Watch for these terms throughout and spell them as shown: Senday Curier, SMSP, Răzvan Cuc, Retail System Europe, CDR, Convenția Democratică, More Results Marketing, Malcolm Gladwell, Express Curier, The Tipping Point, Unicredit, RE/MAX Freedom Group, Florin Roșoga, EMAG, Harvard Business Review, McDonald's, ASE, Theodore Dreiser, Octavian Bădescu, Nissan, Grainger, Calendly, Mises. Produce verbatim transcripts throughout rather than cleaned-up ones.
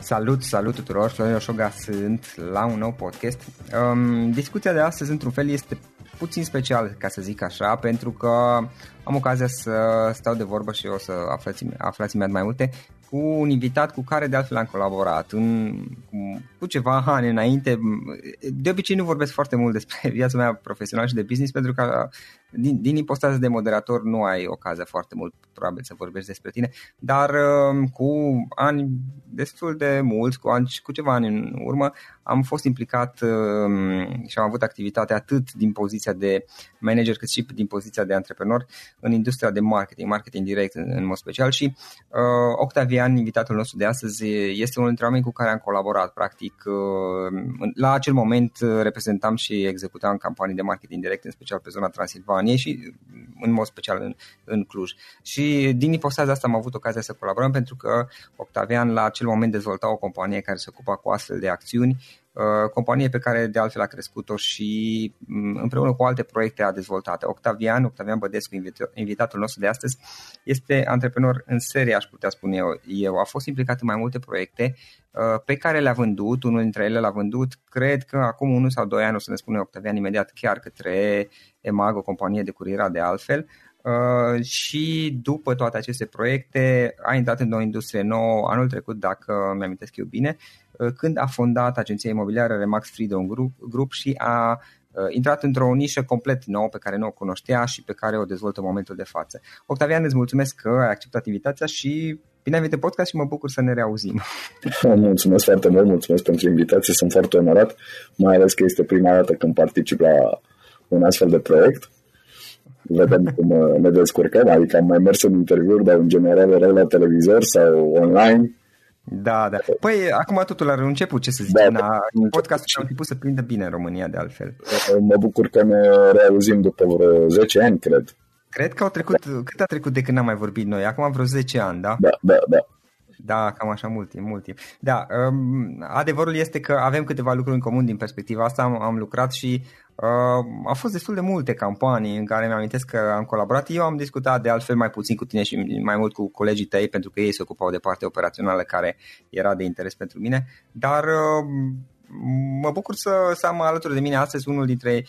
Salut, salut tuturor, Florin Roșoga sunt la un nou podcast. Um, discuția de astăzi într-un fel este puțin special, ca să zic așa, pentru că am ocazia să stau de vorbă și o să aflați, aflați mai multe cu un invitat cu care de altfel am colaborat în, cu, cu ceva ani înainte. De obicei nu vorbesc foarte mult despre viața mea profesională și de business pentru că din, din impostază de moderator nu ai ocazia foarte mult probabil să vorbești despre tine, dar cu ani destul de mulți, cu, ani, cu ceva ani în urmă am fost implicat și am avut activitate atât din poziția de manager cât și din poziția de antreprenor în industria de marketing, marketing direct în, în mod special și uh, Octavian, invitatul nostru de astăzi, este unul dintre oamenii cu care am colaborat. Practic, uh, la acel moment reprezentam și executam campanii de marketing direct, în special pe zona Transilvaniei și în mod special în, în Cluj. Și din ipostaza asta am avut ocazia să colaborăm pentru că Octavian la acel moment dezvolta o companie care se ocupa cu astfel de acțiuni companie pe care de altfel a crescut-o și împreună cu alte proiecte a dezvoltat. Octavian, Octavian Bădescu, invitatul nostru de astăzi, este antreprenor în serie, aș putea spune eu. A fost implicat în mai multe proiecte pe care le-a vândut, unul dintre ele l-a vândut, cred că acum unu sau doi ani, o să ne spune Octavian imediat, chiar către EMAG, o companie de curierat de altfel. Uh, și după toate aceste proiecte a intrat în o industrie nouă anul trecut, dacă mi-amintesc eu bine, uh, când a fondat agenția imobiliară RE/MAX Freedom Group, Group și a uh, intrat într-o nișă complet nouă pe care nu o cunoștea și pe care o dezvoltă în momentul de față. Octavian, îți mulțumesc că ai acceptat invitația și bine ai venit în podcast și mă bucur să ne reauzim. Mulțumesc foarte mult, mulțumesc pentru invitație, sunt foarte onorat, mai ales că este prima dată când particip la un astfel de proiect. Vedem cum ne descurcăm, adică am mai mers în interviuri, dar în general erau la televizor sau online. Da, da. Păi acum totul are început, ce să zic, da, na, podcastul a putut să prindă bine în România de altfel. Mă bucur că ne reauzim după vreo zece ani, cred. Cred că au trecut, da. Cât a trecut de când n-am mai vorbit noi? Acum vreo zece ani, da? Da, da, da. Da, cam așa, mult timp, mult timp. Da, um, adevărul este că avem câteva lucruri în comun din perspectiva asta. Am, am lucrat și uh, au fost destul de multe campanii în care mi-am amintesc că am colaborat. Eu am discutat de altfel mai puțin cu tine și mai mult cu colegii tăi, pentru că ei se ocupau de partea operațională care era de interes pentru mine. Dar uh, mă bucur să, să am alături de mine astăzi unul dintre,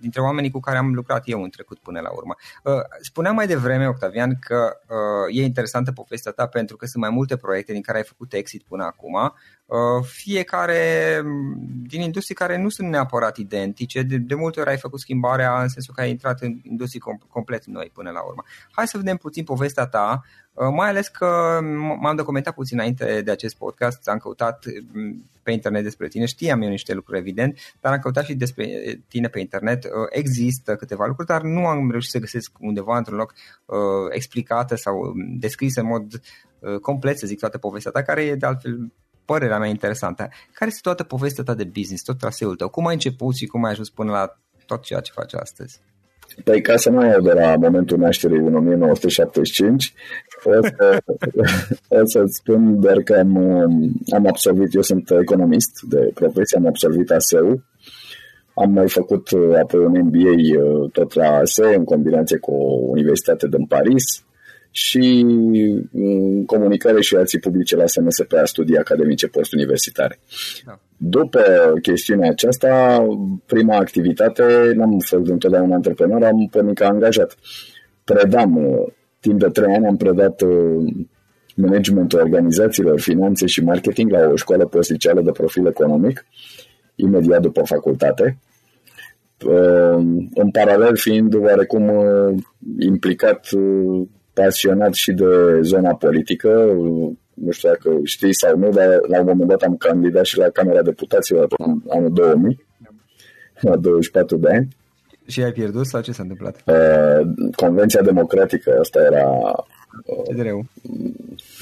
dintre oamenii cu care am lucrat eu în trecut până la urmă. Spuneam mai devreme, Octavian, că e interesantă povestea ta pentru că sunt mai multe proiecte din care ai făcut exit până acum, fiecare din industrii care nu sunt neapărat identice. De, de multe ori ai făcut schimbarea în sensul că ai intrat în industrii com- complet noi până la urmă. Hai să vedem puțin povestea ta, mai ales că m-am documentat puțin înainte de acest podcast, am căutat pe internet despre tine, știam eu niște lucruri evident, dar am căutat și despre tine pe internet, există câteva lucruri, dar nu am reușit să găsesc undeva într-un loc explicată sau descrisă în mod complet, să zic, toată povestea ta, care e de altfel părerea mea interesantă. Care este toată povestea ta de business, tot traseul tău? Cum ai început și cum ai ajuns până la tot ceea ce faci astăzi? Păi ca să nu iau de la momentul nașterii în nouăsprezece șaptezeci și cinci, o, să, o să-ți spun doar că am, am absolvit, eu sunt economist de profesie, am absolvit A S E-ul, am mai făcut apoi un M B A tot la A S E în combinație cu o universitate din Paris și comunicare și relații publice la S M S P, a studii academice postuniversitare. Da. După chestiunea aceasta, prima activitate, n-am fost întotdeauna antreprenor, am pornit ca angajat. Predam, timp de trei ani am predat managementul organizațiilor, finanțe și marketing la o școală postliceală de profil economic, imediat după facultate, în paralel fiind oarecum implicat, pasionat și de zona politică. Nu știu dacă știi sau nu, dar la un moment dat am candidat și la Camera Deputaților în anul două mii, la douăzeci și patru de ani. Și ai pierdut sau ce s-a întâmplat? Convenția Democratică, asta era... C D R-ul.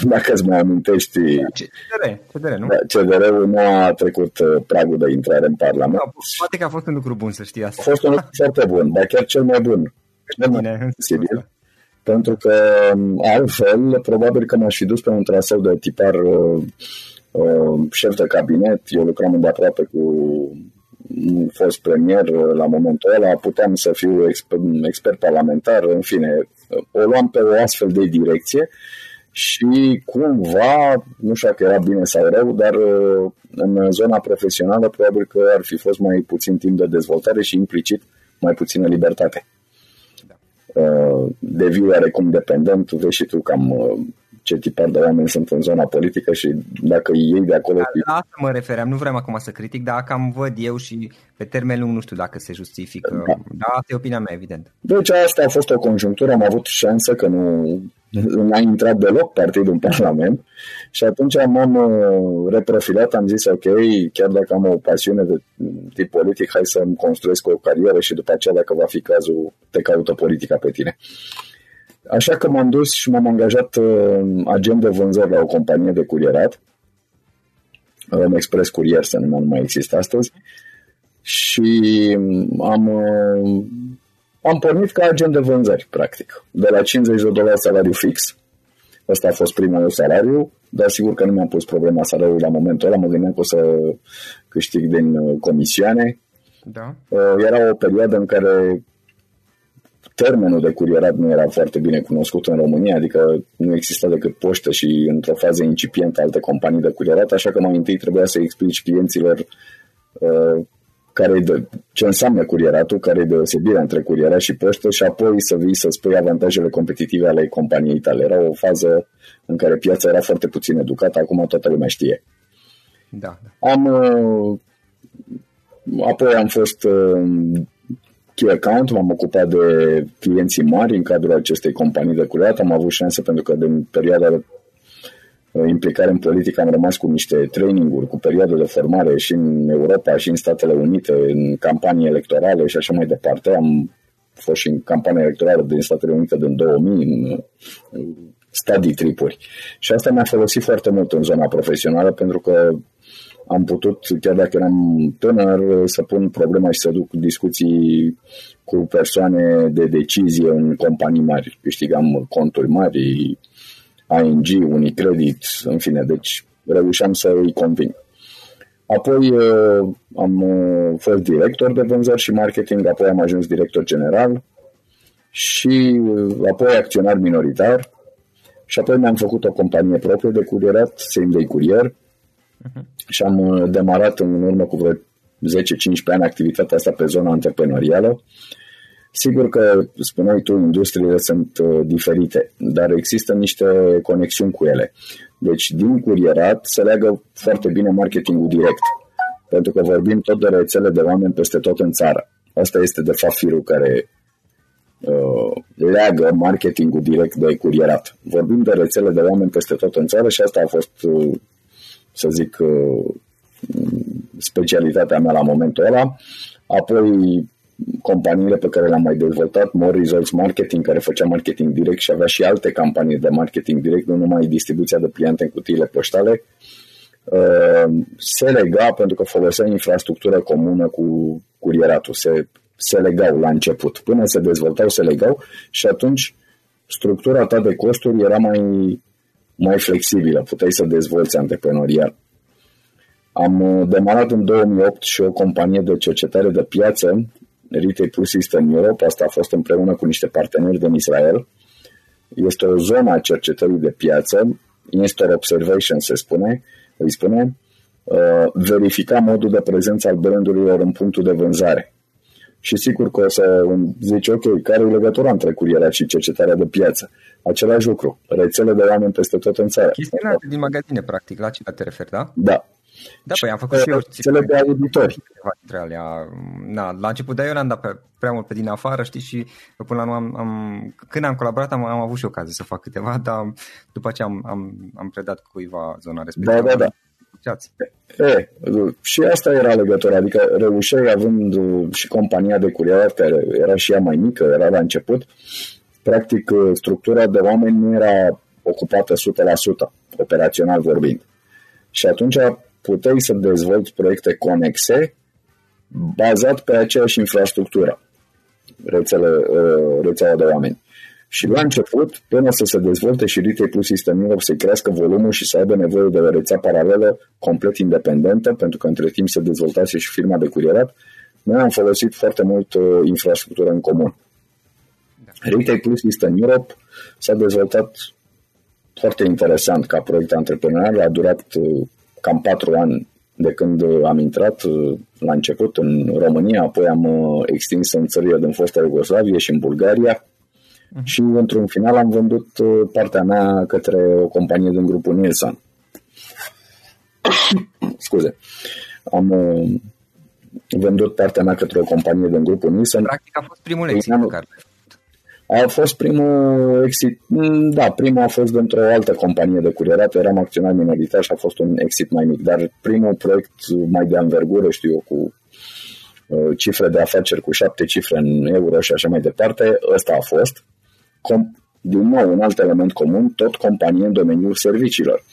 Dacă îți mai amintești... C D R, C D R, nu? C D R-ul nu a trecut pragul de intrare în Parlament. Da, poate că a fost un lucru bun, să știi asta. A fost un lucru foarte bun, dar chiar cel mai bun. Bine, posibil. Pentru că altfel probabil că m-aș fi dus pe un traseu de tipar uh, uh, șef de cabinet. Eu lucram îndeaproape cu un fost premier la momentul ăla, puteam să fiu expert, expert parlamentar, în fine, o luam pe o astfel de direcție și cumva, nu știu că era bine sau rău, dar uh, în zona profesională probabil că ar fi fost mai puțin timp de dezvoltare și implicit mai puțină libertate. Devii oarecum dependent, vezi și tu cam ce tipar de oameni sunt în zona politică și dacă iei de acolo... La asta mă refeream, nu vreau acum să critic, dar cam văd eu și pe termen lung nu știu dacă se justifică, da. Dar asta e opinia mea, evident. Deci asta a fost o conjunctură, am avut șansă că nu, nu a intrat deloc partidul în Parlament și atunci m-am reprofilat, am zis ok, chiar dacă am o pasiune de tip politic, hai să-mi construiesc o carieră și după aceea, dacă va fi cazul, te caută politica pe tine. Așa că m-am dus și m-am angajat agent de vânzări la o companie de curierat, Express Curier, să nu mai există astăzi, și am, am pornit ca agent de vânzări, practic, de la cincizeci de dolari salariu fix. Ăsta a fost primul meu salariu, dar sigur că nu mi-am pus problema salariului la momentul ăla, mă gândeam că o să câștig din comisioane. Da. Era o perioadă în care termenul de curierat nu era foarte bine cunoscut în România, adică nu exista decât poștă și într-o fază incipientă alte companii de curierat, așa că mai întâi trebuia să explici clienților uh, care de, ce înseamnă curieratul, care e deosebirea între curierat și poștă și apoi să vii să spui avantajele competitive ale companiei tale. Era o fază în care piața era foarte puțin educată, acum toată lumea știe. Da. Am, uh, apoi am fost... Uh, Key Account, m-am ocupat de clienții mari în cadrul acestei companii de curierat. Am avut șanse pentru că din perioada de implicare în politică am rămas cu niște traininguri, cu perioade de formare și în Europa și în Statele Unite, în campanii electorale și așa mai departe. Am fost și în campania electorală din Statele Unite din două mii, în study tripuri. Și asta mi-a folosit foarte mult în zona profesională pentru că am putut, chiar dacă eram tânăr, să pun problema și să duc discuții cu persoane de decizie în companii mari. Câștigam conturi mari, I N G, Unicredit, în fine, deci reușeam să îi conving. Apoi am fost director de vânzări și marketing, apoi am ajuns director general și apoi acționar minoritar și apoi mi-am făcut o companie proprie de curierat, Senday Curier. Uh-huh. Și am demarat în urmă cu vreo zece cincisprezece ani activitatea asta pe zona antreprenorială. Sigur că, spuneai tu, industriile sunt diferite, dar există niște conexiuni cu ele. Deci din curierat se leagă foarte bine marketingul direct, pentru că vorbim tot de rețele de oameni peste tot în țară. Asta este de fapt firul care uh, leagă marketingul direct de curierat. Vorbim de rețele de oameni peste tot în țară și asta a fost... Uh, să zic, specialitatea mea la momentul ăla. Apoi companiile pe care le-am mai dezvoltat, More Results Marketing, care făcea marketing direct și avea și alte campanii de marketing direct, nu numai distribuția de pliante în cutiile poștale, se lega pentru că folosea infrastructură comună cu curieratul. Se, se legau la început. Până se dezvoltau, se legau și atunci structura ta de costuri era mai... mai flexibilă, puteai să dezvolți antreprenorial. Am demarat în două mii opt și o companie de cercetare de piață, Retail System Europe, asta a fost împreună cu niște parteneri din Israel. Este o zonă a cercetării de piață, in-store observation se spune, îi spune, verifica modul de prezență al brandurilor în punctul de vânzare. Și sigur că o să zici, ok, care e legătura între curierat și cercetarea de piață? Același lucru, rețele de oameni peste tot în țară. Chestiunea din magazine, practic, la ce te referi, da? Da. Da, și păi am făcut și eu rețele de auditori. Na, la început de eu eram dat prea mult pe din afară, știi, și până la urmă am, am, când am colaborat am, am avut și ocazie să fac câteva, dar după aceea am, am, am predat cuiva zona respectivă. Da, da, da. E, și asta era legătura, adică reușeai având și compania de curierat care era și ea mai mică, era la început, practic structura de oameni nu era ocupată o sută la sută operațional vorbind și atunci puteai să dezvolți proiecte conexe bazat pe aceeași infrastructură, rețele, rețeaua de oameni. Și la început, până să se dezvolte și Retail Plus System Europe să crească volumul și să aibă nevoie de o rețea paralelă complet independentă, pentru că între timp se dezvoltase și firma de curierat, noi am folosit foarte mult uh, infrastructură în comun. Retail Plus System Europe s-a dezvoltat foarte interesant ca proiect antreprenorial, a durat uh, cam patru ani de când am intrat uh, la început în România, apoi am uh, extins în țările din fosta Iugoslavie și în Bulgaria. Și într-un final am vândut partea mea către o companie din grupul Nissan. Scuze. Am vândut partea mea către o companie din grupul Nissan. Practic a fost primul exit pe care l-ai făcut. A fost primul exit. Da, primul a fost dintr-o altă companie de curierat. Eram acționar minoritar și a fost un exit mai mic. Dar primul proiect mai de anvergură, știu eu, cu cifre de afaceri, cu șapte cifre în euro și așa mai departe, ăsta a fost. Din nou, un alt element comun, tot companie în domeniul serviciilor.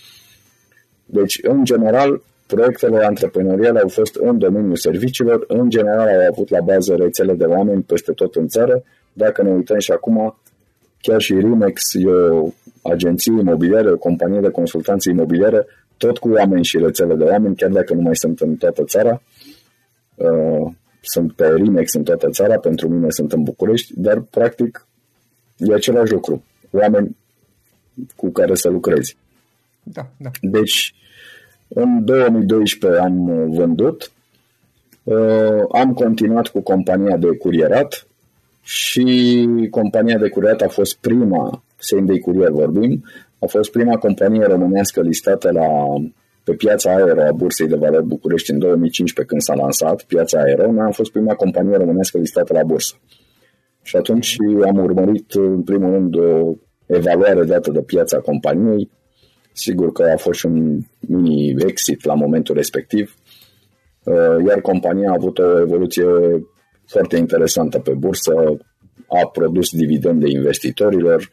Deci, în general, proiectele antreprenoriale au fost în domeniul serviciilor, în general au avut la bază rețele de oameni peste tot în țară. Dacă ne uităm și acum, chiar și RE/MAX, e o agenție imobiliară, o companie de consultanță imobiliară, tot cu oameni și rețele de oameni, chiar dacă nu mai sunt în toată țara. Uh, sunt pe RE/MAX în toată țara, pentru mine sunt în București, dar practic e același lucru. Oameni cu care să lucrezi. Da, da. Deci, în două mii doisprezece am vândut, uh, am continuat cu compania de curierat și compania de curierat a fost prima, Senday Curier vorbim, a fost prima companie românească listată la, pe piața aero a Bursei de Valori București în două mii cincisprezece, când s-a lansat piața aero. Noi am fost prima companie românească listată la bursă. Și atunci am urmărit, în primul rând, o evaluare dată de piața companiei. Sigur că a fost și un mini-exit la momentul respectiv, iar compania a avut o evoluție foarte interesantă pe bursă, a produs dividende investitorilor,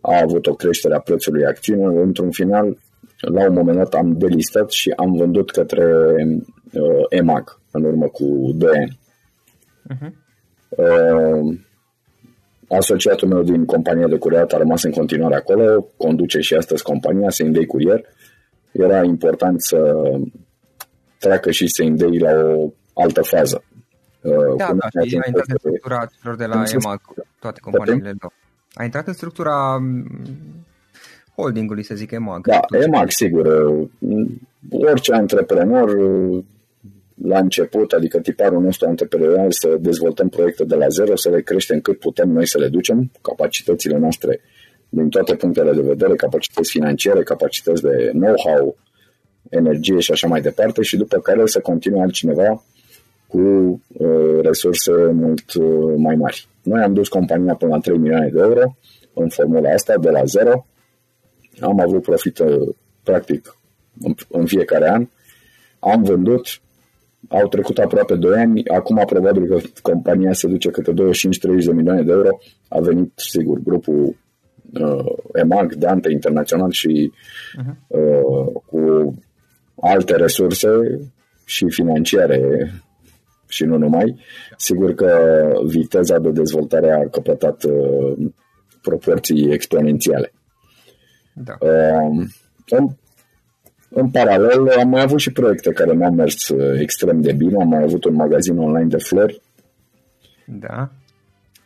a avut o creștere a prețului acțiunilor. Într-un final, la un moment dat am delistat și am vândut către EMAG în urmă cu doi ani. Uh-huh. Uh, Asociatul meu din compania de curierat a rămas în continuare acolo, conduce și astăzi compania S and E Curier. Era important să treacă și S and E la o altă fază. Da, Cum da, și a intrat în structura celor de la EMAG, toate companiile. Da. A intrat în structura holdingului, să zic, EMAG. Da, EMAG, sigur. Orice antreprenor la început, adică tiparul nostru antreprenorial, să dezvoltăm proiecte de la zero, să le creștem cât putem noi să le ducem, capacitățile noastre din toate punctele de vedere, capacități financiare, capacități de know-how, energie și așa mai departe, și după care să continue altcineva cu uh, resurse mult uh, mai mari. Noi am dus compania până la trei milioane de euro în formula asta, de la zero. Am avut profit uh, practic în, în fiecare an. Am vândut. Au trecut aproape doi ani, acum probabil că compania se duce către douăzeci și cinci treizeci de milioane de euro. A venit, sigur, grupul uh, EMAG, Dante Internațional și uh-huh. uh, cu alte resurse și financiare și nu numai. Sigur că viteza de dezvoltare a căpătat uh, proporții exponențiale. Da. Uh, um, În paralel, am mai avut și proiecte care mi-au mers extrem de bine. Am mai avut un magazin online de flori. Da.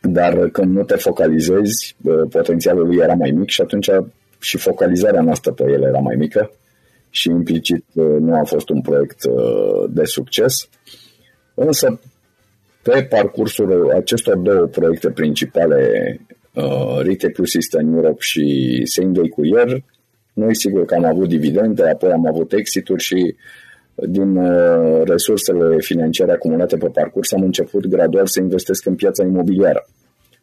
Dar când nu te focalizezi, potențialul lui era mai mic și atunci și focalizarea noastră pe el era mai mică și implicit nu a fost un proiect de succes. Însă, pe parcursul acestor două proiecte principale, Retail System Europe și Senday Curier, noi sigur că am avut dividende, apoi am avut exituri și din uh, resursele financiare acumulate pe parcurs am început gradual să investesc în piața imobiliară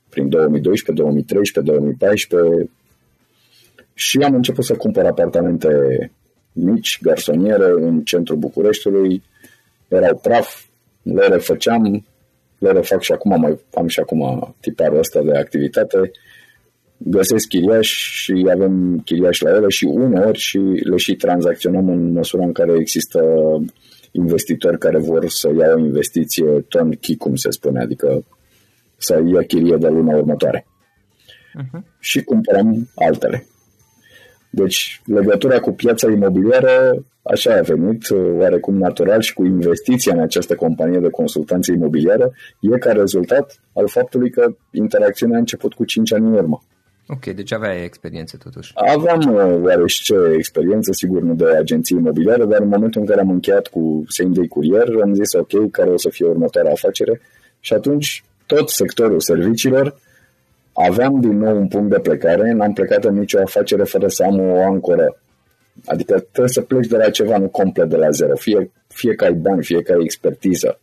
prin două mii doisprezece, două mii treisprezece, două mii paisprezece și am început să cumpăr apartamente mici, garsoniere în centrul Bucureștiului. Erau praf, le refăceam, le refac și acum, mai am și acum tiparul ăsta de activitate. Găsesc chiriași și avem chiriași la ele și uneori și le și tranzacționăm în măsura în care există investitori care vor să ia o investiție turnkey, cum se spune, adică să ia chirie de luna următoare. Uh-huh. Și cumpărăm altele. Deci legătura cu piața imobiliară așa a venit oarecum natural și cu investiția în această companie de consultanță imobiliară e ca rezultat al faptului că interacțiunea a început cu cinci ani în urmă. Ok, deci aveai experiență totuși. Aveam oarește experiență, sigur, nu de agenții imobiliare, dar în momentul în care am încheiat cu Senday Curier, am zis ok, care o să fie următoarea afacere și atunci tot sectorul serviciilor aveam din nou un punct de plecare, n-am plecat în nicio afacere fără să am o ancoră. Adică trebuie să pleci de la ceva, nu complet de la zero, fie, fie că ai bani, fie că ai expertiză,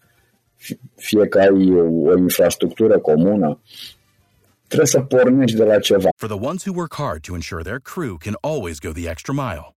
fie că ai o infrastructură comună. For the ones who work hard to ensure their crew can always go the extra mile,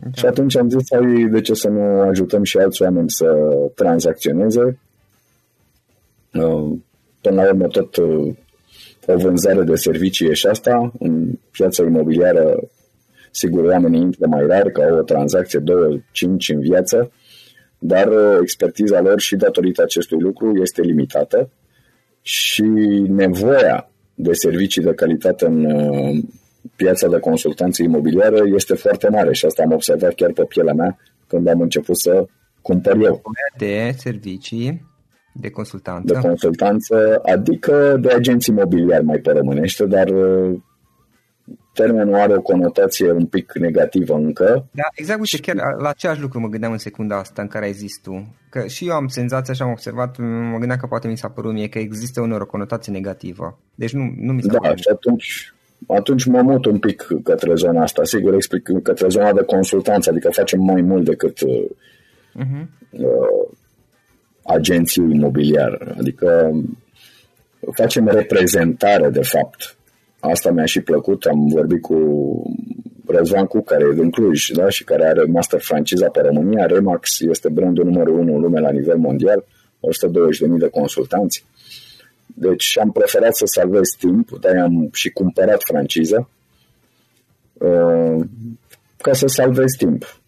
Okay. Și atunci am zis, hai, de ce să nu ajutăm și alți oameni să tranzacționeze? Până la urmă, tot o vânzare de servicii e și asta. În piața imobiliară, sigur, oamenii intră mai rar, ca o tranzacție, două, cinci în viață, dar expertiza lor și datorită acestui lucru este limitată și nevoia de servicii de calitate în piața de consultanță imobiliară este foarte mare și asta am observat chiar pe pielea mea când am început să cumpăr eu. De servicii de consultanță. De consultanță, adică de agenți imobiliari mai pe românește, dar termenul are o conotație un pic negativă încă. Da, exact, uite, și... chiar la același lucru mă gândeam în secunda asta în care ai zis tu. Că și eu am senzația și am observat, mă gândeam că poate mi s-a părut mie că există uneori o conotație negativă. Deci nu, nu mi s-a părut. Da, și atunci... Atunci mă mut un pic către zona asta, sigur, explic, către zona de consultanță, adică facem mai mult decât uh-huh. uh, agenții imobiliari, adică facem reprezentare, de fapt. Asta mi-a și plăcut, am vorbit cu Răzvan Cuc, care e din Cluj, da? Și care are master franciza pe România, RE/MAX este brandul numărul unu în lume la nivel mondial, o sută douăzeci de mii de consultanți. Deci am preferat să salvez timp, de-aia am și cumpărat franciza, uh, ca să salvez timp.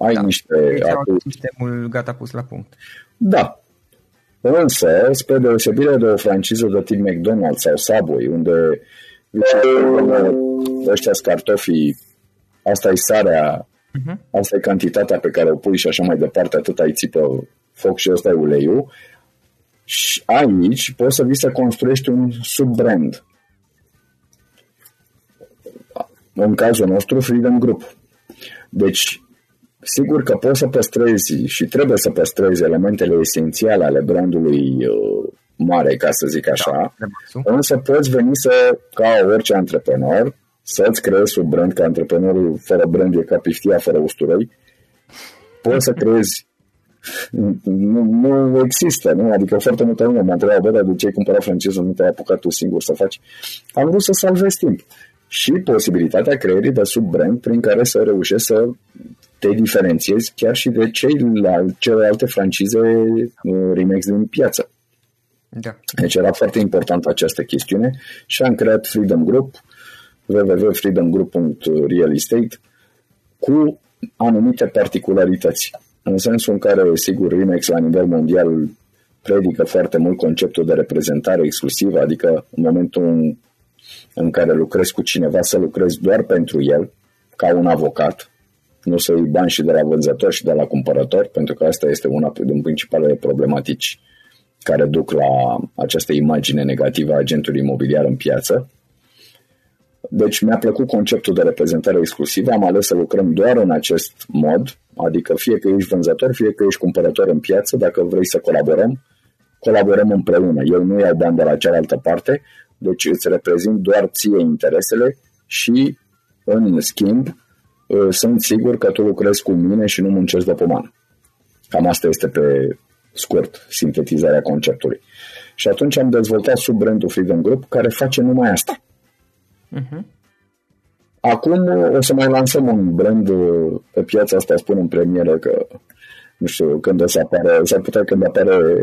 Ai da, niște... sistemul gata pus la punct. Da. Însă, spre deosebire de o franciză de tip McDonald's sau Subway, unde ăștia-s cartofii, asta e sarea, uh-huh. asta e cantitatea pe care o pui și așa mai departe, atât ai țipă foc și ăsta e uleiul. Și aici poți să vii să construiești un sub-brand. În cazul nostru, Freedom Group. Deci, sigur că poți să păstrezi și trebuie să păstrezi elementele esențiale ale brandului uh, mare, ca să zic așa, da, însă poți veni să, ca orice antreprenor, să-ți creezi sub-brand, că antreprenorul fără brand e ca piftia fără usturoi. Poți să creezi Nu, nu există, nu? Adică foarte multă lume m-a întrebat, bă, dar de ce ai cumpărat franciză, nu te-ai apucat tu singur să faci? Am vrut să salvezi timp și posibilitatea creierii de sub-brand prin care să reușești să te diferențiezi chiar și de celelalte francize RE/MAX din piață. Da. Deci era foarte importantă această chestiune și am creat Freedom Group, w w w punct freedom group punct real estate, cu anumite particularități. În sensul în care, sigur, RE/MAX la nivel mondial predică foarte mult conceptul de reprezentare exclusivă, adică în momentul în care lucrezi cu cineva să lucrezi doar pentru el, ca un avocat, nu să iei bani și de la vânzător și de la cumpărător, pentru că asta este una din principalele problematici care duc la această imagine negativă a agentului imobiliar în piață. Deci mi-a plăcut conceptul de reprezentare exclusivă, am ales să lucrăm doar în acest mod, adică fie că ești vânzător, fie că ești cumpărător în piață, dacă vrei să colaborăm, colaborăm împreună. Eu nu iau bani de la cealaltă parte, deci îți reprezint doar ție interesele și, în schimb, sunt sigur că tu lucrezi cu mine și nu muncești de pomană. Cam asta este pe scurt sintetizarea conceptului. Și atunci am dezvoltat sub-brandul Freedom Group, care face numai asta. Uh-huh. Acum o să mai lansăm un brand pe piața asta, spun în premieră că, nu știu, când o să apare, s-ar putea când apare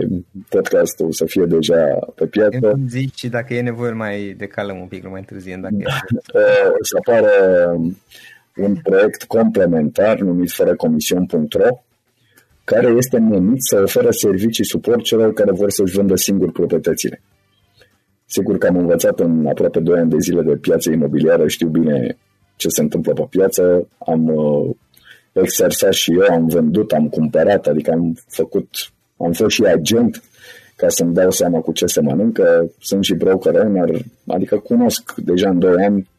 podcastul să fie deja pe piață. Îmi zici și dacă e nevoie mai decalăm un pic, nu mai întârziem. Dacă o să apare un proiect complementar numit fără comision punct ro, care este numit să oferă servicii suport celor care vor să-și vândă singuri proprietățile. Sigur că am învățat în aproape doi ani de zile de piață imobiliară, știu bine ce se întâmplă pe piață, am uh, exersat și eu, am vândut, am cumpărat, adică am făcut, am fost și agent ca să-mi dau seama cu ce se mănâncă, sunt și broker owner, adică cunosc deja în doi ani,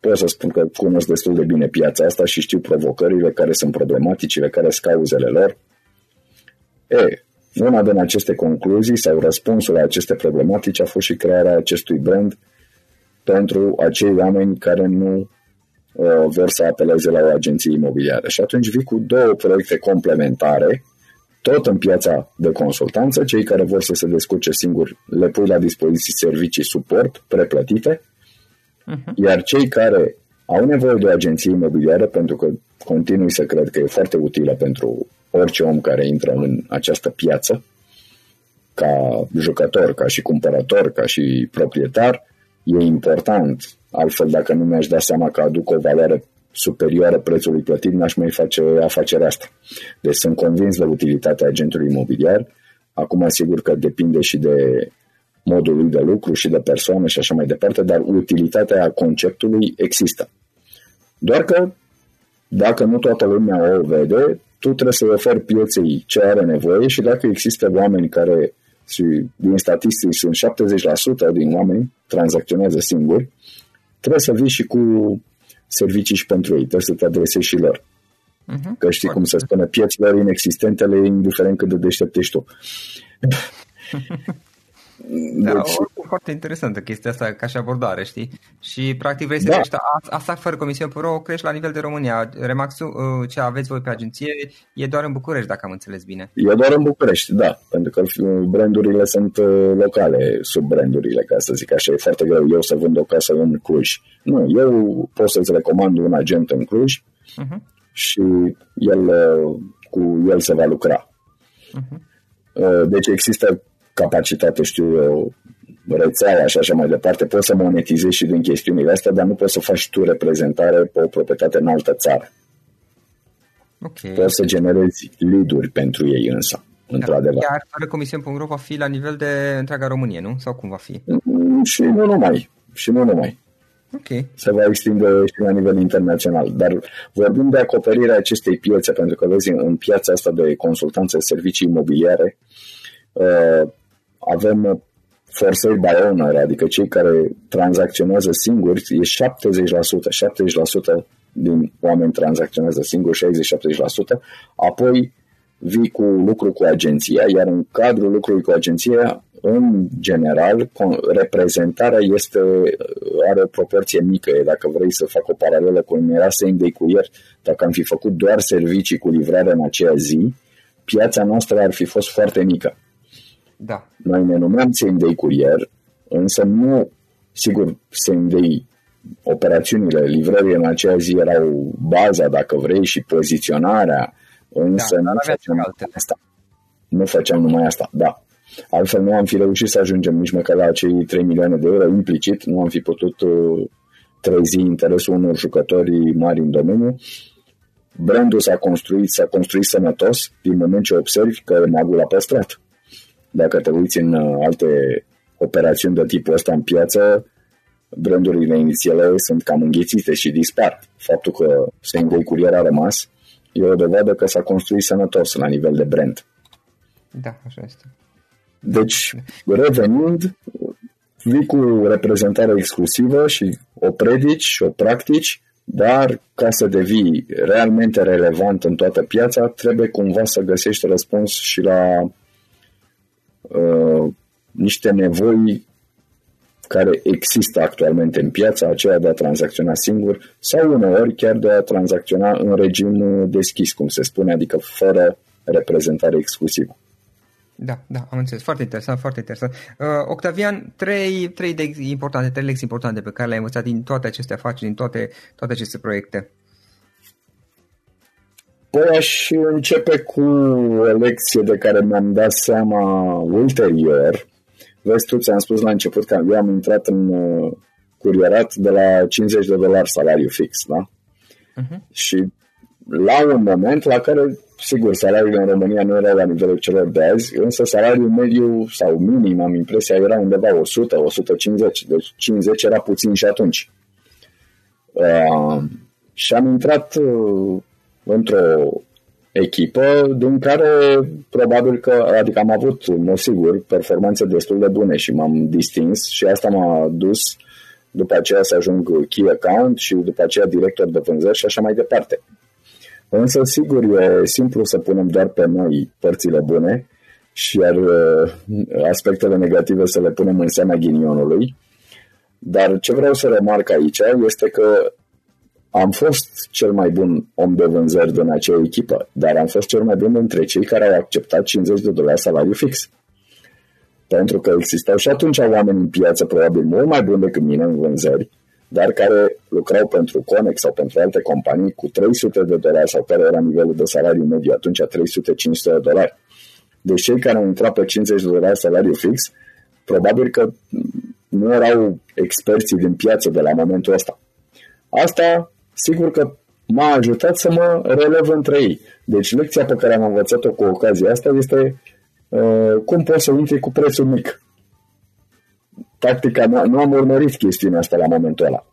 pot să spun că cunosc destul de bine piața asta și știu provocările, care sunt problematicile, care sunt cauzele lor. E... Una din aceste concluzii sau răspunsul la aceste problematici a fost și crearea acestui brand pentru acei oameni care nu uh, vor să apeleze la o agenție imobiliară. Și atunci vii cu două proiecte complementare, tot în piața de consultanță, cei care vor să se descurce singuri le pui la dispoziție servicii suport preplătite, uh-huh. iar cei care au nevoie de o agenție imobiliară, pentru că continui să cred că e foarte utilă pentru orice om care intră în această piață, ca jucător, ca și cumpărător, ca și proprietar, e important. Altfel, dacă nu mi-aș da seama că aduc o valoare superioară prețului plătit, n-aș mai face afacerea asta. Deci sunt convins de utilitatea agentului imobiliar. Acum, sigur că depinde și de modul lui de lucru și de persoană și așa mai departe, dar utilitatea conceptului există. Doar că, dacă nu toată lumea o vede, tu trebuie să oferi pieței ce are nevoie și dacă există oameni care, și din statistici sunt șaptezeci la sută din oameni tranzacționează singuri, trebuie să vii și cu servicii și pentru ei, trebuie să te adresezi și lor. Uh-huh. Că știi cum se spune, piețele inexistentele, indiferent cât de deștept ești tu. Da, deci... oricum, foarte interesantă chestia asta ca și abordare, știi? Și practic vrei să crești da. asta fără comision pro, crești la nivel de România. Remaxul, ce aveți voi pe agenție, e doar în București, dacă am înțeles bine. E doar în București, da, pentru că brandurile sunt locale, sub-brandurile, ca să zic așa. E foarte greu eu să vând o casă în Cluj. Nu, eu pot să-ți recomand un agent în Cluj uh-huh. și el, cu el se va lucra. Uh-huh. Deci există capacitate, știu eu, rețeaua și așa mai departe, poți să monetizezi și din chestiunile astea, dar nu poți să faci tu reprezentare pe o proprietate în altă țară. Okay. Poți să generezi lead-uri pentru ei însă, da, într-adevăr. Iar fărăcomision punct ro va fi la nivel de întreaga Românie, nu? Sau cum va fi? Și nu numai. Și nu numai. Okay. Se va extinde și la nivel internațional. Dar vorbim de acoperirea acestei piețe, pentru că vezi, în piața asta de consultanță, servicii imobiliare, uh, avem forței by-owner, adică cei care tranzacționează singuri, e șaptezeci la sută, șaptezeci la sută din oameni tranzacționează singuri, șaizeci șaptezeci la sută, apoi vii cu lucru cu agenția, iar în cadrul lucrului cu agenția, în general, reprezentarea este, are o proporție mică. Dacă vrei să fac o paralelă cu cum era Senday Curier, dacă am fi făcut doar servicii cu livrare în acea zi, piața noastră ar fi fost foarte mică. Da. Noi ne numeam Senday Curier, însă nu, sigur, Senday, operațiunile, livrările în acea zi erau baza, dacă vrei, și poziționarea, însă da, nu făceam altele. asta. Nu făceam numai asta, da. Altfel nu am fi reușit să ajungem nici măcar la acei trei milioane de euro, implicit, nu am fi putut uh, trezi interesul unor jucători mari în domeniu. Brandul s-a construit, s-a construit sănătos din moment ce observi că magul l-a păstrat. Dacă te uiți în alte operațiuni de tipul ăsta în piață, brandurile inițiale sunt cam înghițite și dispar. Faptul că Senday Curier a rămas e o dovadă că s-a construit sănătos la nivel de brand. Da, așa este. Deci, revenind, vii cu reprezentare exclusivă și o predici și o practici, dar ca să devii realmente relevant în toată piața, trebuie cumva să găsești răspuns și la Uh, niște nevoi care există actualmente în piață, aceea de a tranzacționa singur sau uneori chiar de a tranzacționa în regim deschis, cum se spune, adică fără reprezentare exclusivă. Da, da, am înțeles. Foarte interesant, foarte interesant. Uh, Octavian, trei, trei, de importante, trei lecții importante pe care le-ai învățat din toate aceste afaceri, din toate, toate aceste proiecte. Păi aș începe cu o lecție de care mi-am dat seama ulterior. Vezi tu, ți-am spus la început că eu am intrat în curierat de la cincizeci de dolari salariu fix, da? Uh-huh. Și la un moment la care, sigur, salariile în România nu erau la nivelul celor de azi, însă salariul mediu sau minim, am impresia, era undeva o sută la o sută cincizeci, deci cincizeci era puțin și atunci. Uh, și am intrat... Uh, într-o echipă din care probabil că, adică am avut, mă sigur, performanțe destul de bune și m-am distins și asta m-a dus după aceea să ajung key account și după aceea director de vânzări și așa mai departe. Însă, sigur, e simplu să punem doar pe noi părțile bune și iar aspectele negative să le punem în seama ghinionului. Dar ce vreau să remarc aici este că am fost cel mai bun om de vânzări din acea echipă, dar am fost cel mai bun dintre cei care au acceptat cincizeci de dolari salariu fix. Pentru că existau și atunci oameni în piață, probabil mult mai buni decât mine în vânzări, dar care lucrau pentru Conex sau pentru alte companii cu trei sute de dolari sau care era nivelul de salariu mediu atunci, trei sute cinci sute de dolari. Deci cei care au intrat pe cincizeci de dolari salariu fix, probabil că nu erau experții din piață de la momentul ăsta. Asta, sigur că m-a ajutat să mă relev între ei. Deci lecția pe care am învățat-o cu ocazia asta este uh, cum poți să intri cu prețul mic. Tactica, nu am urmărit chestiunea asta la momentul ăla.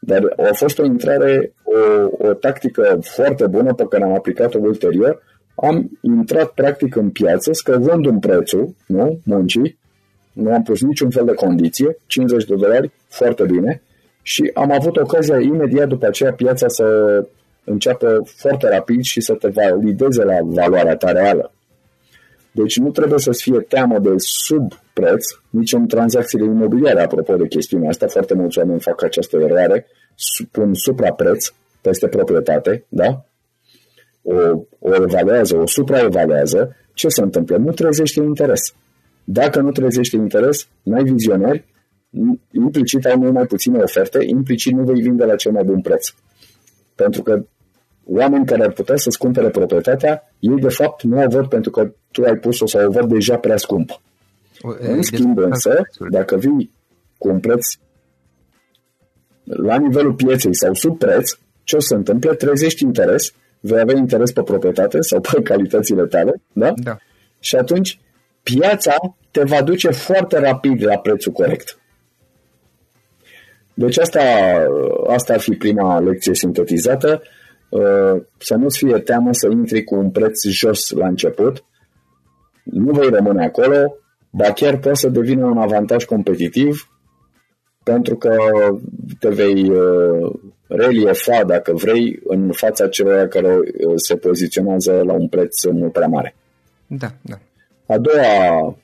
Dar a fost o intrare, o, o tactică foarte bună pe care am aplicat-o ulterior. Am intrat practic în piață scăzând un prețul, nu, muncii, nu am pus niciun fel de condiție, cincizeci de dolari, foarte bine, și am avut ocazia imediat după aceea piața să înceapă foarte rapid și să te valideze la valoarea ta reală. Deci nu trebuie să-ți fie teamă de subpreț, nici în tranzacțiile imobiliare. Apropo de chestiunea asta, foarte mulți oameni fac această eroare, pun suprapreț peste proprietate, da? O, o evaluează, o supraevaluează. Ce se întâmplă? Nu trezește interes. Dacă nu trezește interes, n-ai vizionari, implicit ai mai puține oferte, implicit nu vei vinde la cel mai bun preț. Pentru că oamenii care ar putea să-ți cumpere proprietatea, ei de fapt nu o văd pentru că tu ai pus-o sau o văd deja prea scump. În schimb însă, dacă vii cu un preț la nivelul pieței sau sub preț, ce o să întâmple? Trezești interes, vei avea interes pe proprietate sau pe calitățile tale, da? Da. Și atunci piața te va duce foarte rapid la prețul corect. Deci asta, asta ar fi prima lecție sintetizată. Să nu-ți fie teamă să intri cu un preț jos la început. Nu vei rămâne acolo, dar chiar poate să devină un avantaj competitiv pentru că te vei reliefa, dacă vrei, în fața celor care se poziționează la un preț mult prea mare. Da, da. A doua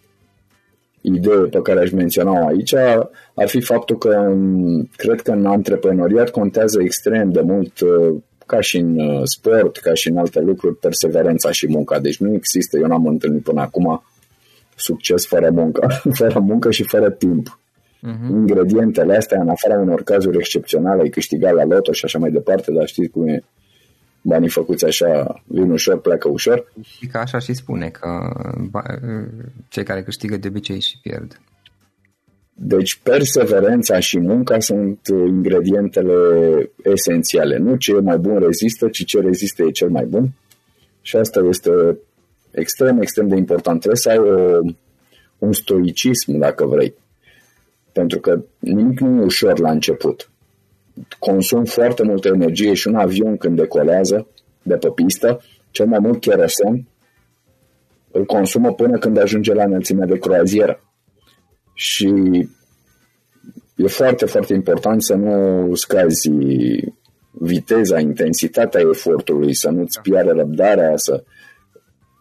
idee pe care aș menționa aici ar fi faptul că cred că în antreprenoriat contează extrem de mult, ca și în sport, ca și în alte lucruri, perseverența și munca. Deci nu există, eu n-am întâlnit până acum succes fără muncă, fără muncă și fără timp. Uh-huh. Ingredientele astea, în afara unor cazuri excepționale, ai câștigat la loto și așa mai departe, dar știți cum e, banii făcuți așa, vin ușor, pleacă ușor. Că așa și spune că cei care câștigă de obicei și pierd. Deci perseverența și munca sunt ingredientele esențiale. Nu ce e mai bun rezistă, ci ce rezistă e cel mai bun. Și asta este extrem, extrem de important. Trebuie să ai o, un stoicism, dacă vrei. Pentru că nimic nu e ușor la început. Consum foarte multă energie și un avion când decolează de pe pistă, cel mai mult cherosen îl consumă până când ajunge la înălțimea de croazieră. Și e foarte, foarte important să nu scazi viteza, intensitatea efortului, să nu-ți piară răbdarea, să...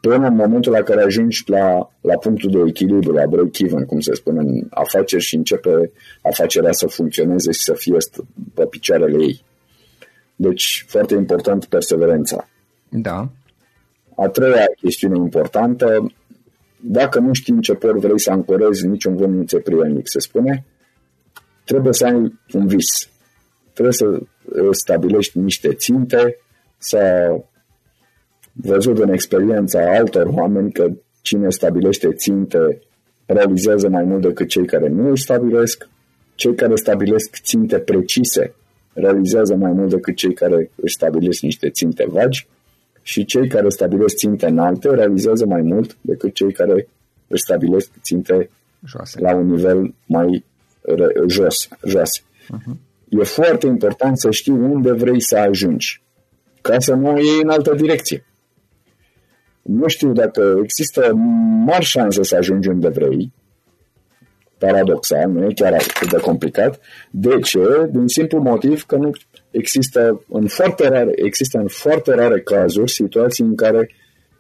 până în momentul la care ajungi la, la punctul de echilibru, la break-even, cum se spune în afaceri, și începe afacerea să funcționeze și să fie pe picioarele ei. Deci, foarte important, perseverența. Da. A treia chestiune importantă, dacă nu știi în ce por vrei să ancorezi, niciun vânt nu ți-e prielnic, se spune, trebuie să ai un vis. Trebuie să stabilești niște ținte, să... Văzut în experiența altor oameni că cine stabilește ținte realizează mai mult decât cei care nu își stabilesc. Cei care stabilesc ținte precise realizează mai mult decât cei care își stabilesc niște ținte vagi și cei care stabilesc ținte înalte realizează mai mult decât cei care își stabilesc ținte joase, la un nivel mai jos. Joase. Uh-huh. E foarte important să știi unde vrei să ajungi ca să nu iei în altă direcție. Nu știu dacă există mari șanse să ajungi unde vrei, paradoxal, nu e chiar atât de complicat. De ce? Din simplu motiv că nu există în foarte rare, există în foarte rare cazuri situații în care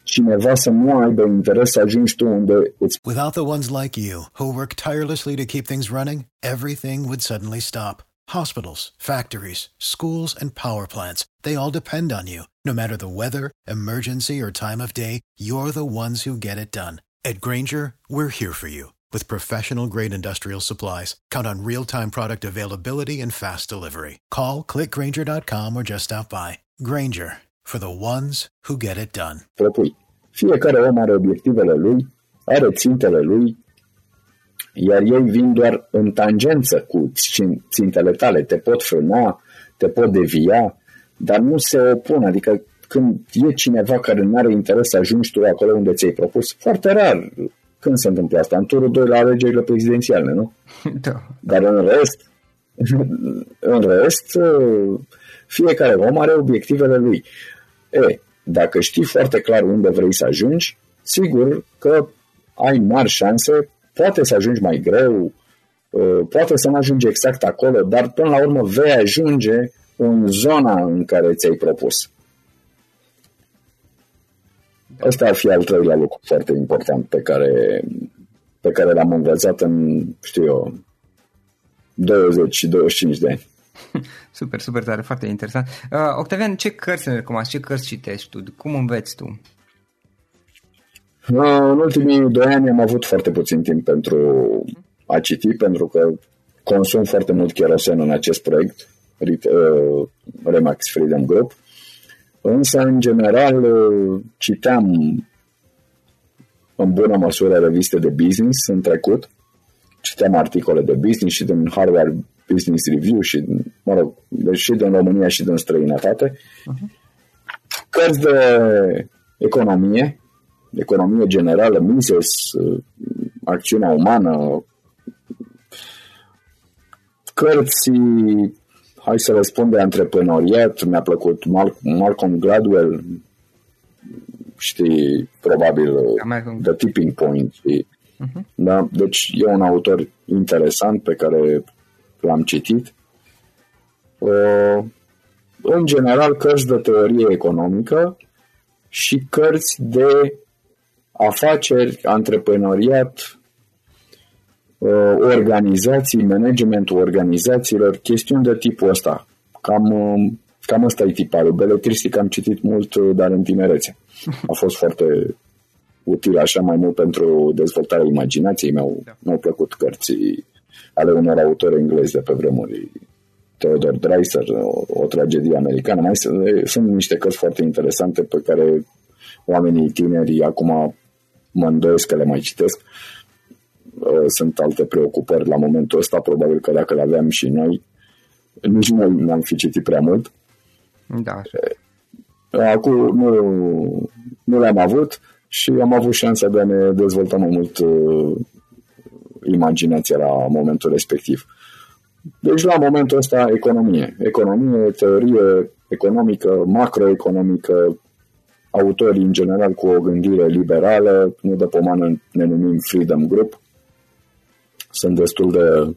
cineva să nu aibă interes să ajungi tu unde îți... Without the ones like you, who work tirelessly to keep things running, everything would suddenly stop. Hospitals, factories, schools, and power plants, they all depend on you. No matter the weather, emergency, or time of day, you're the ones who get it done. At Grainger, we're here for you. With professional-grade industrial supplies, count on real-time product availability and fast delivery. Call, click Grainger dot com, or just stop by. Grainger, for the ones who get it done. Propui Fiecare om are obiectivele lui, are țintele lui, iar ei vin doar în tangență cu țintele tale. Te pot frâna, te pot devia, dar nu se opun. Adică când e cineva care nu are interes să ajungi tu acolo unde ți-ai propus, foarte rar când se întâmplă asta. În turul doi la alegerile prezidențiale, nu? Da. Dar în rest, în rest, fiecare om are obiectivele lui. E, dacă știi foarte clar unde vrei să ajungi, sigur că ai mari șanse, poate să ajungi mai greu, poate să nu ajungi exact acolo, dar până la urmă vei ajunge în zona în care ți-ai propus. Ăsta ar fi al treilea lucru foarte important pe care, pe care l-am învățat în, știu eu, douăzeci douăzeci și cinci de ani. Super, super tare, foarte interesant. Uh, Octavian, ce cărți ne recomanzi? Ce cărți citești tu? Cum înveți tu? Uh, în ultimii doi ani am avut foarte puțin timp pentru a citi, pentru că consum foarte mult kerosen în acest proiect, uh, RE/MAX Freedom Group. Însă, în general, citeam în bună măsură reviste de business în trecut. Citeam articole de business și din Harvard Business Review și, mă rog, și din România și din străinătate. Uh-huh. Cărți de economie, economie generală, Mises, acțiunea umană, cărți... Hai să răspund de antreprenoriat, mi-a plăcut Malcolm Gladwell, știi, probabil The Tipping Point. Uh-huh. Da? Deci e un autor interesant pe care l-am citit. Uh, în general, cărți de teorie economică și cărți de afaceri, antreprenoriat, organizații, managementul organizațiilor, chestiuni de tipul ăsta. Cam, cam ăsta e tiparul. Beletristic am citit mult, dar în tinerețe. A fost foarte util, așa, mai mult pentru dezvoltarea imaginației. Mi-au, da. mi-au plăcut cărții ale unor autori englezi de pe vremuri. Theodore Dreiser, o, o tragedie americană. Mai sunt, sunt niște cărți foarte interesante pe care oamenii tineri acum mă îndoiesc că le mai citesc. Sunt alte preocupări la momentul ăsta, probabil că dacă le aveam și noi, nici noi n-am fi citit prea mult. Da. Acum nu, nu le-am avut și am avut șansa de a ne dezvolta mai mult imaginația la momentul respectiv. Deci la momentul ăsta economie, economie, teorie economică, macroeconomică, autorii în general cu o gândire liberală, nu de pomană ne numim Freedom Group. Sunt destul de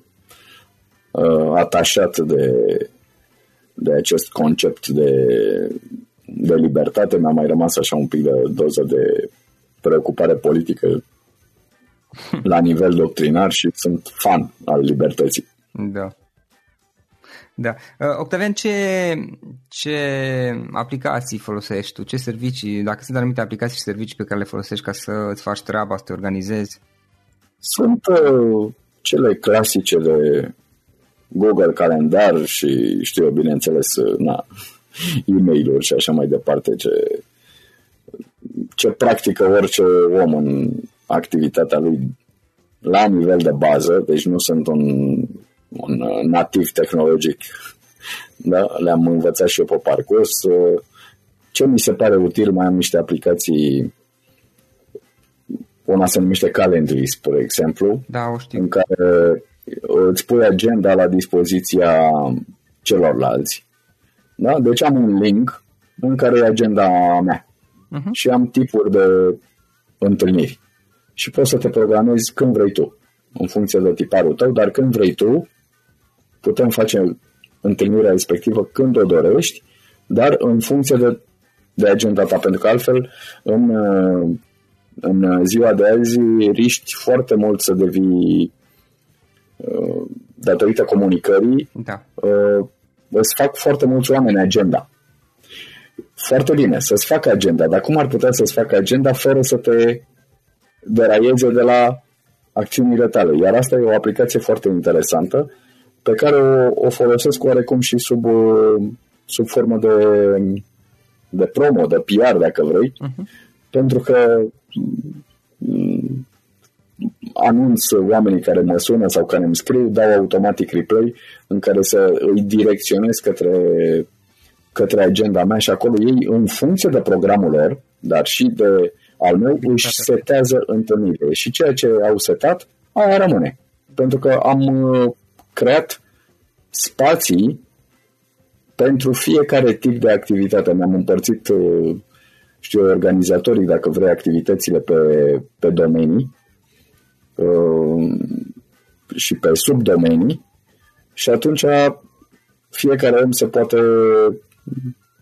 uh, atașat de, de acest concept de, de libertate. Mi-a mai rămas așa un pic de doză de preocupare politică la nivel doctrinar și sunt fan al libertății. Da. Da. Octavian, ce, ce aplicații folosești tu? Ce servicii? Dacă sunt anumite aplicații și servicii pe care le folosești ca să îți faci treaba, să te organizezi? Sunt uh, cele clasice de Google Calendar și, știu eu, bineînțeles, na, e-mail-uri și așa mai departe, ce, ce practică orice om în activitatea lui la nivel de bază, deci nu sunt un, un nativ tehnologic, da? Le-am învățat și eu pe parcurs. Ce mi se pare util, mai am niște aplicații. Una se numește Calendly, spre exemplu, da, o știu. În care îți pui agenda la dispoziția celorlalți. Da? Deci am un link în care e agenda mea. Uh-huh. Și am tipuri de întâlniri. Și poți să te programezi când vrei tu, în funcție de tiparul tău, dar când vrei tu, putem face întâlnirea respectivă când o dorești, dar în funcție de, de agenda ta, pentru că altfel în... În ziua de azi riști foarte mult să devii, datorită comunicării, da. Îți fac foarte mulți oameni agenda. Foarte bine, să-ți facă agenda, dar cum ar putea să-ți facă agenda fără să te deraieze de la acțiunile tale? Iar asta e o aplicație foarte interesantă pe care o, o folosesc oarecum și sub, sub formă de, de promo, de P R, dacă vrei. Uh-huh. pentru că anunț oamenii care mă sună sau care îmi scriu, dau automatic replay în care să îi direcționez către, către agenda mea și acolo ei, în funcție de programul lor, dar și de al meu, își setează întâlnire și ceea ce au setat, aia rămâne. Pentru că am creat spații pentru fiecare tip de activitate. Mi-am împărțit, știu, organizatorii, dacă vrei, activitățile pe, pe domenii și pe subdomenii și atunci fiecare om se poate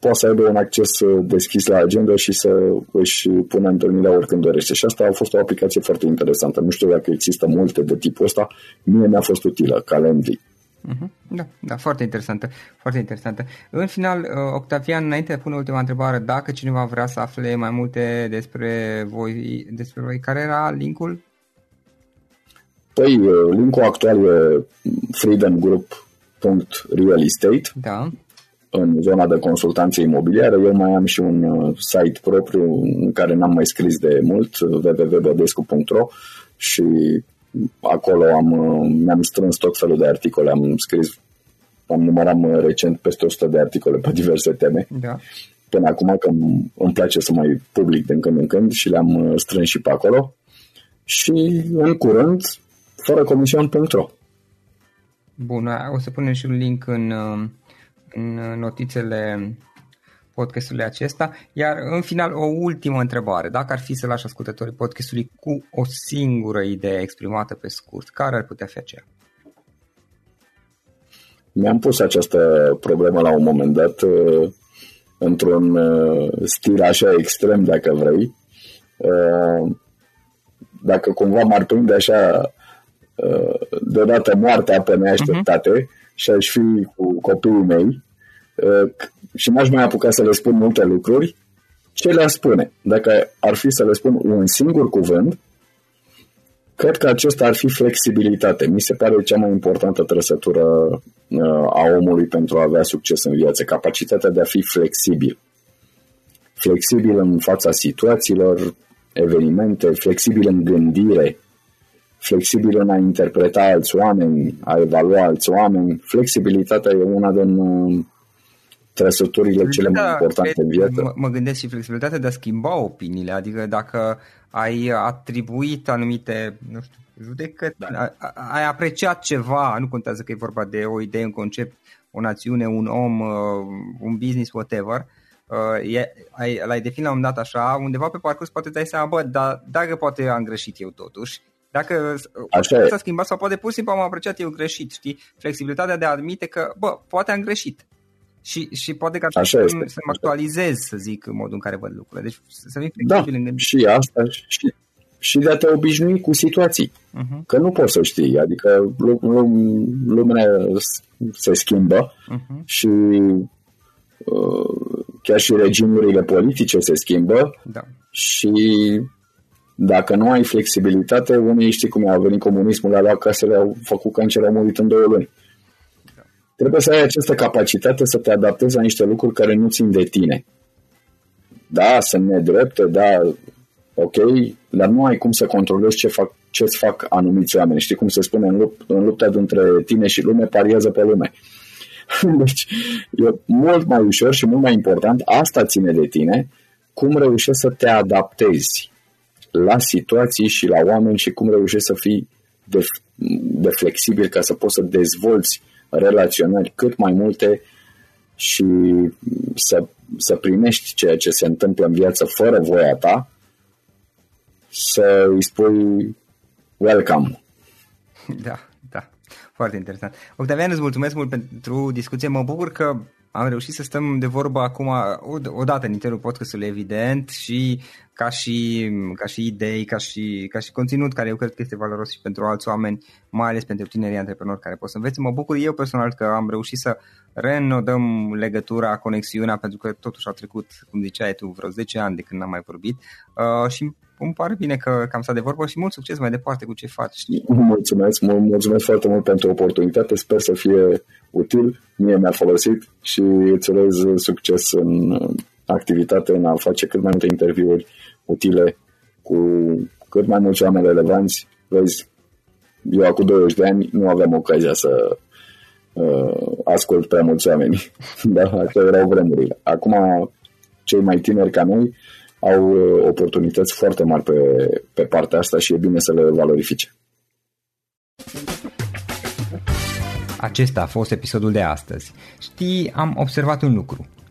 poate să aibă un acces deschis la agenda și să își pună întâlnirea oricând dorește. Și asta a fost o aplicație foarte interesantă. Nu știu dacă există multe de tipul ăsta. Mie mi-a fost utilă, Calendly. Da, da, foarte interesantă, foarte interesantă. În final, Octavian, înainte de pune ultima întrebare, dacă cineva vrea să afle mai multe despre voi, despre voi, care era linkul? Păi, linkul actual e freedom group punct real estate, da, în zona de consultanță imobiliară. Eu mai am și un site propriu în care n-am mai scris de mult, w w w punct badescu punct r o, și acolo am, mi-am strâns tot felul de articole, am scris, am numărat recent peste o sută de articole pe diverse teme. Da. Până acum, că îmi place să mai public din când în când și le-am strâns și pe acolo. Și în curând, fără comision punct r o. Bun, o să punem și un link în, în notițele podcastului acesta. Iar în final, o ultimă întrebare. Dacă ar fi să lași ascultătorii podcastului cu o singură idee exprimată pe scurt, care ar putea fi aceea? Mi-am pus această problemă la un moment dat într-un stil așa extrem, dacă vrei. Dacă cumva m-ar prinde așa deodată moartea pe neașteptate, uh-huh, și aș fi cu copiii mei și n-aș mai apuca să le spun multe lucruri, ce le-aș spune? Dacă ar fi să le spun un singur cuvânt, cred că acesta ar fi flexibilitate. Mi se pare cea mai importantă trăsătură a omului pentru a avea succes în viață, capacitatea de a fi flexibil. Flexibil în fața situațiilor, evenimente, flexibil în gândire, flexibil în a interpreta alți oameni, a evalua alți oameni. Flexibilitatea e una din trăsăturile cele mai importante în viață. M- mă gândesc și flexibilitatea de a schimba opiniile, adică dacă ai atribuit anumite, nu știu, judecăți, da, ai apreciat ceva, nu contează că e vorba de o idee, un concept, o națiune, un om, un business, whatever, E, ai, l-ai definit la un moment dat așa, undeva pe parcurs poate dai seama, bă, dar dacă poate am greșit eu totuși, dacă așa s-a schimbat sau poate pur și simplu am apreciat eu greșit, știi? Flexibilitatea de a admite că, bă, poate am greșit și, și poate că așa să mă actualizez, să zic, în modul în care văd lucrurile. Deci să fii flexibil, da, în gândire. Și asta și, și de a te obișnui cu situații, uh-huh, că nu poți să știi, adică lumea se schimbă, uh-huh, și chiar și regimurile politice se schimbă, da, și dacă nu ai flexibilitate, unii, știi cum a venit comunismul, le-a luat casele, au făcut cancer, au murit în două luni. Da. Trebuie să ai această capacitate să te adaptezi la niște lucruri care nu țin de tine. Da, sunt nedrepte, da, ok, dar nu ai cum să controlezi ce fac, ce-ți fac anumiți oameni. Știi cum se spune, în, lupt, în lupta dintre tine și lume, pariază pe lume. Deci e mult mai ușor și mult mai important, asta ține de tine, cum reușești să te adaptezi la situații și la oameni și cum reușești să fii de, de flexibil ca să poți să dezvolți relaționări cât mai multe și să, să primești ceea ce se întâmplă în viață fără voia ta, să îi spui welcome. Da. Foarte interesant. Octavian, îți mulțumesc mult pentru discuție. Mă bucur că am reușit să stăm de vorbă acum o dată în interiorul podcastului, evident, și ca și, ca și idei, ca și, ca și conținut, care eu cred că este valoros și pentru alți oameni, mai ales pentru tinerii antreprenori care pot să învețe. Mă bucur eu personal că am reușit să reînnodăm legătura, conexiunea, pentru că totuși au trecut, cum ziceai tu, vreo zece ani de când n-am mai vorbit, uh, și îmi pare bine că am stat de vorbă și mult succes mai departe cu ce faci. Mulțumesc, mulțumesc foarte mult pentru oportunitate, sper să fie util, mie mi-a folosit și îți urez succes în activitate, în a face cât mai multe interviuri utile cu cât mai mulți oameni relevanți. Vezi, eu acum douăzeci de ani nu aveam ocazia să uh, ascult prea mulți oameni, dar așa erau vremurile. Acum cei mai tineri ca noi au oportunități foarte mari pe, pe partea asta și e bine să le valorifice. Acesta a fost episodul de astăzi. Știi, am observat un lucru.